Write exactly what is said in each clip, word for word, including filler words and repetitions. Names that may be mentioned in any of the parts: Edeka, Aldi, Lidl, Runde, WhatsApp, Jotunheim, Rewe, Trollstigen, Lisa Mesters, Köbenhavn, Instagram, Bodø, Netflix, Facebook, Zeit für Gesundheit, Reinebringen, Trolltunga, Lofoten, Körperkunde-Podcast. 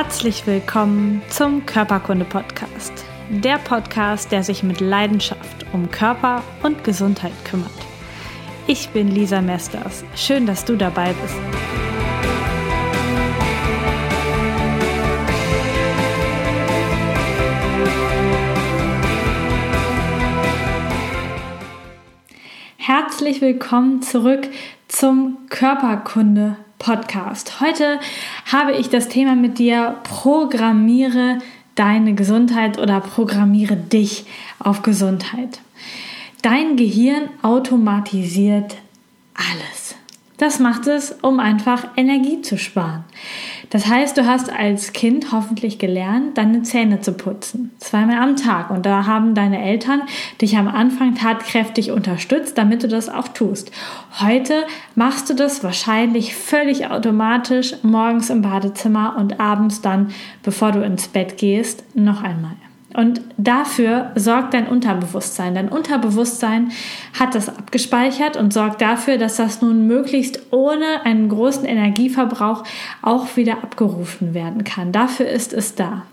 Herzlich willkommen zum Körperkunde-Podcast. Der Podcast, der sich mit Leidenschaft um Körper und Gesundheit kümmert. Ich bin Lisa Mesters. Schön, dass du dabei bist. Herzlich willkommen zurück zum Körperkunde-Podcast. Heute habe ich das Thema mit dir: Programmiere deine Gesundheit oder programmiere dich auf Gesundheit. Dein Gehirn automatisiert alles. Das macht es, um einfach Energie zu sparen. Das heißt, du hast als Kind hoffentlich gelernt, deine Zähne zu putzen. Zweimal am Tag. Und da haben deine Eltern dich am Anfang tatkräftig unterstützt, damit du das auch tust. Heute machst du das wahrscheinlich völlig automatisch, morgens im Badezimmer und abends dann, bevor du ins Bett gehst, noch einmal. Und dafür sorgt dein Unterbewusstsein. Dein Unterbewusstsein hat das abgespeichert und sorgt dafür, dass das nun möglichst ohne einen großen Energieverbrauch auch wieder abgerufen werden kann. Dafür ist es da.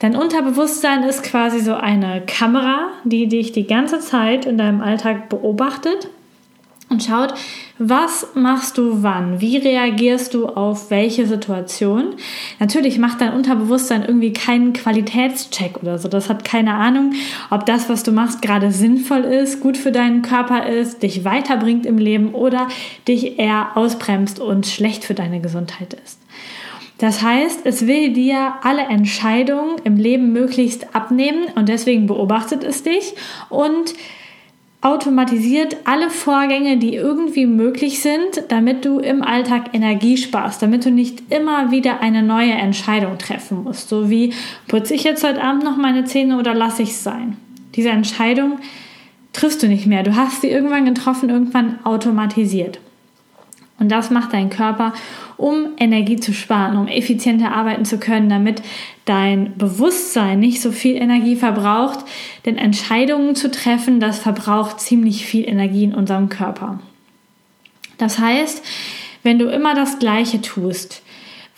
Dein Unterbewusstsein ist quasi so eine Kamera, die dich die ganze Zeit in deinem Alltag beobachtet und schaut, was machst du wann? Wie reagierst du auf welche Situation? Natürlich macht dein Unterbewusstsein irgendwie keinen Qualitätscheck oder so. Das hat keine Ahnung, ob das, was du machst, gerade sinnvoll ist, gut für deinen Körper ist, dich weiterbringt im Leben oder dich eher ausbremst und schlecht für deine Gesundheit ist. Das heißt, es will dir alle Entscheidungen im Leben möglichst abnehmen und deswegen beobachtet es dich und automatisiert alle Vorgänge, die irgendwie möglich sind, damit du im Alltag Energie sparst, damit du nicht immer wieder eine neue Entscheidung treffen musst. So wie, putze ich jetzt heute Abend noch meine Zähne oder lasse ich es sein? Diese Entscheidung triffst du nicht mehr. Du hast sie irgendwann getroffen, irgendwann automatisiert. Und das macht dein Körper, um Energie zu sparen, um effizienter arbeiten zu können, damit dein Bewusstsein nicht so viel Energie verbraucht. Denn Entscheidungen zu treffen, das verbraucht ziemlich viel Energie in unserem Körper. Das heißt, wenn du immer das Gleiche tust,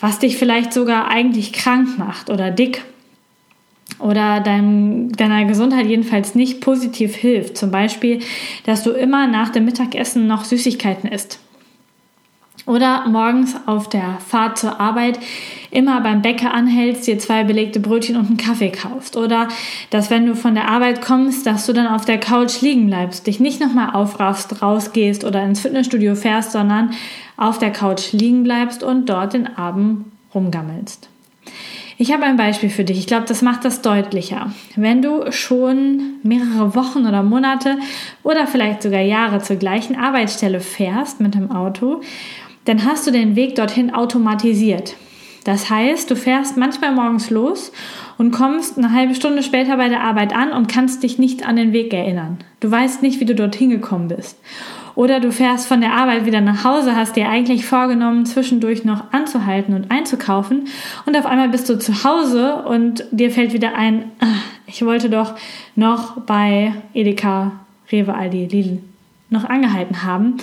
was dich vielleicht sogar eigentlich krank macht oder dick oder dein, deiner Gesundheit jedenfalls nicht positiv hilft, zum Beispiel, dass du immer nach dem Mittagessen noch Süßigkeiten isst, oder morgens auf der Fahrt zur Arbeit immer beim Bäcker anhältst, dir zwei belegte Brötchen und einen Kaffee kaufst. Oder dass, wenn du von der Arbeit kommst, dass du dann auf der Couch liegen bleibst, dich nicht nochmal aufraffst, rausgehst oder ins Fitnessstudio fährst, sondern auf der Couch liegen bleibst und dort den Abend rumgammelst. Ich habe ein Beispiel für dich. Ich glaube, das macht das deutlicher. Wenn du schon mehrere Wochen oder Monate oder vielleicht sogar Jahre zur gleichen Arbeitsstelle fährst mit dem Auto, dann hast du den Weg dorthin automatisiert. Das heißt, du fährst manchmal morgens los und kommst eine halbe Stunde später bei der Arbeit an und kannst dich nicht an den Weg erinnern. Du weißt nicht, wie du dorthin gekommen bist. Oder du fährst von der Arbeit wieder nach Hause, hast dir eigentlich vorgenommen, zwischendurch noch anzuhalten und einzukaufen. Und auf einmal bist du zu Hause und dir fällt wieder ein, ich wollte doch noch bei Edeka, Rewe, Aldi, Lidl noch angehalten haben.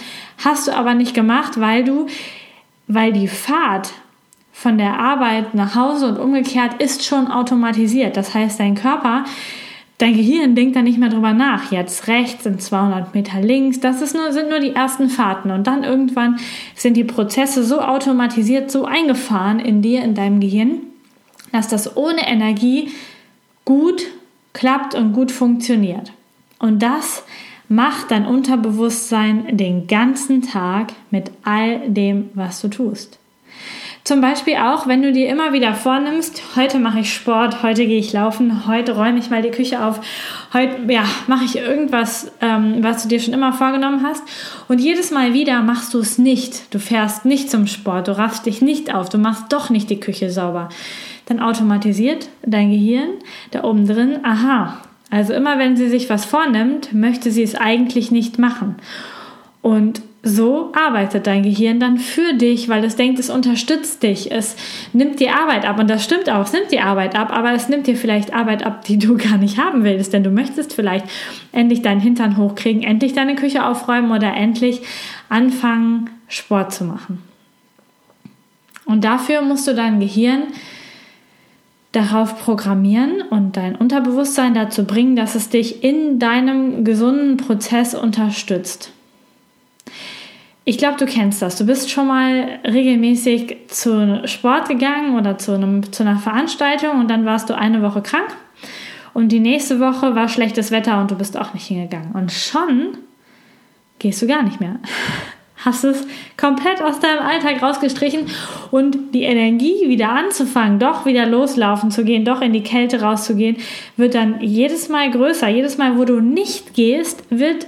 Hast du aber nicht gemacht, weil du, weil die Fahrt von der Arbeit nach Hause und umgekehrt ist schon automatisiert. Das heißt, dein Körper, dein Gehirn denkt da nicht mehr drüber nach. Jetzt rechts sind zweihundert Meter links. Das ist nur, sind nur die ersten Fahrten. Und dann irgendwann sind die Prozesse so automatisiert, so eingefahren in dir, in deinem Gehirn, dass das ohne Energie gut klappt und gut funktioniert. Und das macht dein Unterbewusstsein den ganzen Tag mit all dem, was du tust. Zum Beispiel auch, wenn du dir immer wieder vornimmst, heute mache ich Sport, heute gehe ich laufen, heute räume ich mal die Küche auf, heute ja, mache ich irgendwas, ähm, was du dir schon immer vorgenommen hast. Und jedes Mal wieder machst du es nicht. Du fährst nicht zum Sport, du raffst dich nicht auf, du machst doch nicht die Küche sauber. Dann automatisiert dein Gehirn da oben drin, aha, also immer wenn sie sich was vornimmt, möchte sie es eigentlich nicht machen. Und so arbeitet dein Gehirn dann für dich, weil es denkt, es unterstützt dich. Es nimmt die Arbeit ab und das stimmt auch, es nimmt die Arbeit ab, aber es nimmt dir vielleicht Arbeit ab, die du gar nicht haben willst, denn du möchtest vielleicht endlich deinen Hintern hochkriegen, endlich deine Küche aufräumen oder endlich anfangen, Sport zu machen. Und dafür musst du dein Gehirn darauf programmieren und dein Unterbewusstsein dazu bringen, dass es dich in deinem gesunden Prozess unterstützt. Ich glaube, du kennst das. Du bist schon mal regelmäßig zu Sport gegangen oder zu, einem, zu einer Veranstaltung und dann warst du eine Woche krank und die nächste Woche war schlechtes Wetter und du bist auch nicht hingegangen. Und schon gehst du gar nicht mehr. Hast es komplett aus deinem Alltag rausgestrichen und die Energie wieder anzufangen, doch wieder loslaufen zu gehen, doch in die Kälte rauszugehen, wird dann jedes Mal größer. Jedes Mal, wo du nicht gehst, wird,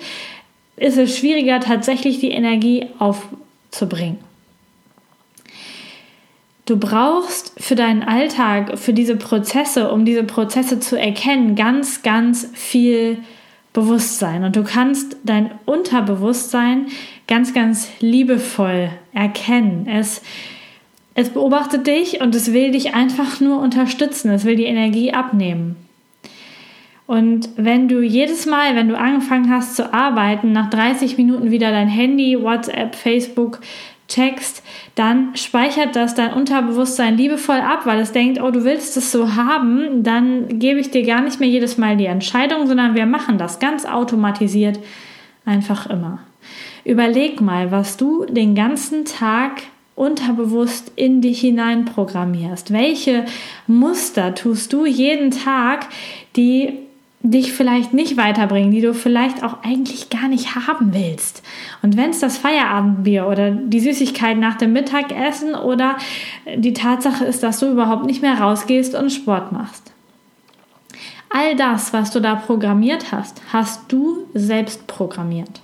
ist es schwieriger, tatsächlich die Energie aufzubringen. Du brauchst für deinen Alltag, für diese Prozesse, um diese Prozesse zu erkennen, ganz, ganz viel Bewusstsein. Und du kannst dein Unterbewusstsein ganz, ganz liebevoll erkennen. Es, es beobachtet dich und es will dich einfach nur unterstützen. Es will die Energie abnehmen. Und wenn du jedes Mal, wenn du angefangen hast zu arbeiten, nach dreißig Minuten wieder dein Handy, WhatsApp, Facebook checkst, dann speichert das dein Unterbewusstsein liebevoll ab, weil es denkt, oh, du willst es so haben, dann gebe ich dir gar nicht mehr jedes Mal die Entscheidung, sondern wir machen das ganz automatisiert einfach immer. Überleg mal, was du den ganzen Tag unterbewusst in dich hinein programmierst. Welche Muster tust du jeden Tag, die dich vielleicht nicht weiterbringen, die du vielleicht auch eigentlich gar nicht haben willst. Und wenn es das Feierabendbier oder die Süßigkeit nach dem Mittagessen oder die Tatsache ist, dass du überhaupt nicht mehr rausgehst und Sport machst. All das, was du da programmiert hast, hast du selbst programmiert.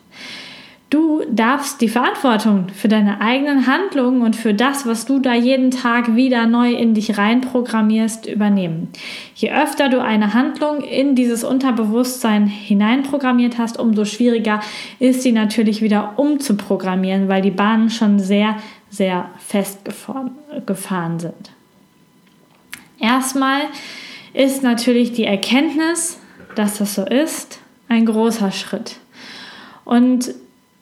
Du darfst die Verantwortung für deine eigenen Handlungen und für das, was du da jeden Tag wieder neu in dich reinprogrammierst, übernehmen. Je öfter du eine Handlung in dieses Unterbewusstsein hineinprogrammiert hast, umso schwieriger ist sie natürlich wieder umzuprogrammieren, weil die Bahnen schon sehr, sehr festgefahren sind. Erstmal ist natürlich die Erkenntnis, dass das so ist, ein großer Schritt. Und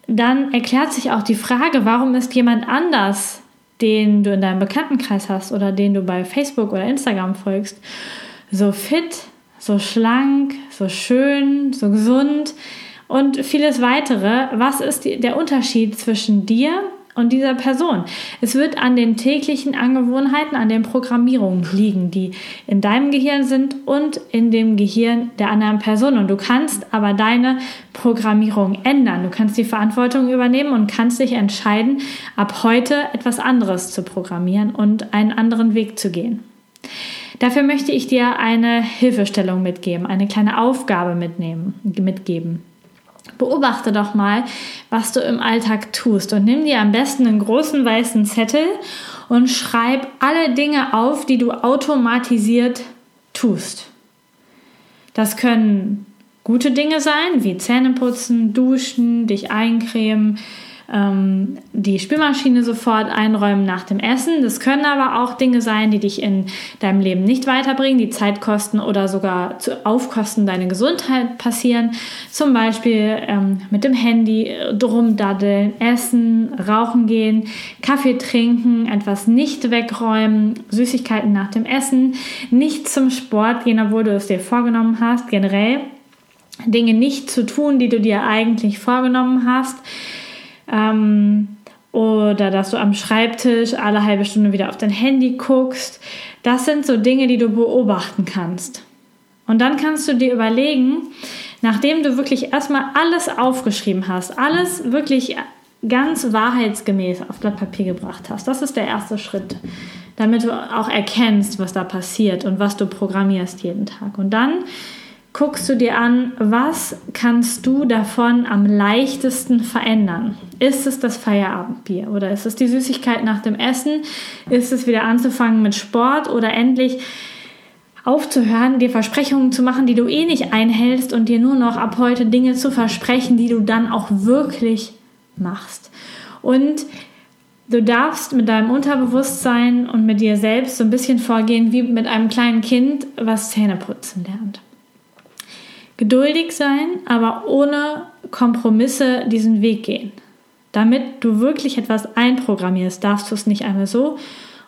dann erklärt sich auch die Frage, warum ist jemand anders, den du in deinem Bekanntenkreis hast oder den du bei Facebook oder Instagram folgst, so fit, so schlank, so schön, so gesund und vieles weitere. Was ist die, der Unterschied zwischen dir und dieser Person? Es wird an den täglichen Angewohnheiten, an den Programmierungen liegen, die in deinem Gehirn sind und in dem Gehirn der anderen Person. Und du kannst aber deine Programmierung ändern. Du kannst die Verantwortung übernehmen und kannst dich entscheiden, ab heute etwas anderes zu programmieren und einen anderen Weg zu gehen. Dafür möchte ich dir eine Hilfestellung mitgeben, eine kleine Aufgabe mitnehmen, mitgeben. Beobachte doch mal, was du im Alltag tust und nimm dir am besten einen großen weißen Zettel und schreib alle Dinge auf, die du automatisiert tust. Das können gute Dinge sein, wie Zähne putzen, duschen, dich eincremen, ähm, die Spülmaschine sofort einräumen nach dem Essen. Das können aber auch Dinge sein, die dich in deinem Leben nicht weiterbringen, die Zeit kosten oder sogar zu Aufkosten deiner Gesundheit passieren. Zum Beispiel ähm, mit dem Handy rumdaddeln, essen, rauchen gehen, Kaffee trinken, etwas nicht wegräumen, Süßigkeiten nach dem Essen, nicht zum Sport gehen, obwohl du es dir vorgenommen hast, generell Dinge nicht zu tun, die du dir eigentlich vorgenommen hast, ähm, oder dass du am Schreibtisch alle halbe Stunde wieder auf dein Handy guckst. Das sind so Dinge, die du beobachten kannst. Und dann kannst du dir überlegen, nachdem du wirklich erstmal alles aufgeschrieben hast, alles wirklich ganz wahrheitsgemäß auf Blatt Papier gebracht hast. Das ist der erste Schritt, damit du auch erkennst, was da passiert und was du programmierst jeden Tag. Und dann guckst du dir an, was kannst du davon am leichtesten verändern? Ist es das Feierabendbier oder ist es die Süßigkeit nach dem Essen? Ist es wieder anzufangen mit Sport oder endlich aufzuhören, dir Versprechungen zu machen, die du eh nicht einhältst und dir nur noch ab heute Dinge zu versprechen, die du dann auch wirklich machst? Und du darfst mit deinem Unterbewusstsein und mit dir selbst so ein bisschen vorgehen wie mit einem kleinen Kind, was Zähneputzen lernt. Geduldig sein, aber ohne Kompromisse diesen Weg gehen. Damit du wirklich etwas einprogrammierst, darfst du es nicht einmal so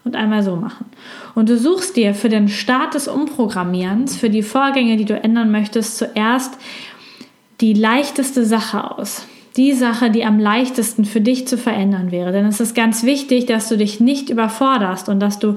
und einmal so machen. Und du suchst dir für den Start des Umprogrammierens, für die Vorgänge, die du ändern möchtest, zuerst die leichteste Sache aus. Die Sache, die am leichtesten für dich zu verändern wäre. Denn es ist ganz wichtig, dass du dich nicht überforderst und dass du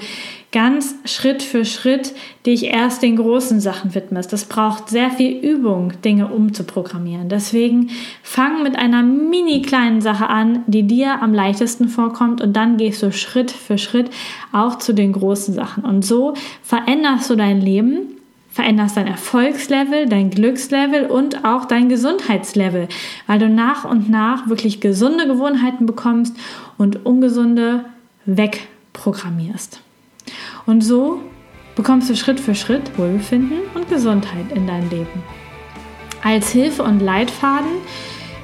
ganz Schritt für Schritt dich erst den großen Sachen widmest. Das braucht sehr viel Übung, Dinge umzuprogrammieren. Deswegen fang mit einer mini kleinen Sache an, die dir am leichtesten vorkommt, und dann gehst du Schritt für Schritt auch zu den großen Sachen. Und so veränderst du dein Leben, veränderst dein Erfolgslevel, dein Glückslevel und auch dein Gesundheitslevel, weil du nach und nach wirklich gesunde Gewohnheiten bekommst und ungesunde wegprogrammierst. Und so bekommst du Schritt für Schritt Wohlbefinden und Gesundheit in dein Leben. Als Hilfe und Leitfaden,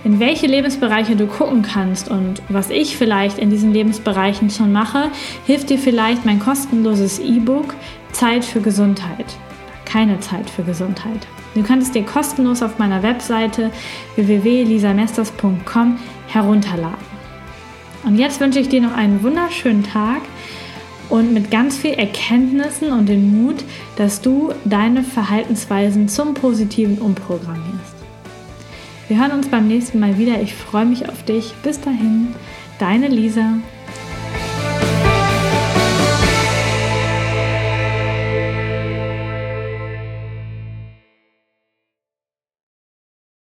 in welche Lebensbereiche du gucken kannst und was ich vielleicht in diesen Lebensbereichen schon mache, hilft dir vielleicht mein kostenloses E-Book Zeit für Gesundheit. Keine Zeit für Gesundheit. Du kannst es dir kostenlos auf meiner Webseite w w w punkt lisa mesters punkt com herunterladen. Und jetzt wünsche ich dir noch einen wunderschönen Tag und mit ganz viel Erkenntnissen und den Mut, dass du deine Verhaltensweisen zum Positiven umprogrammierst. Wir hören uns beim nächsten Mal wieder. Ich freue mich auf dich. Bis dahin, deine Lisa.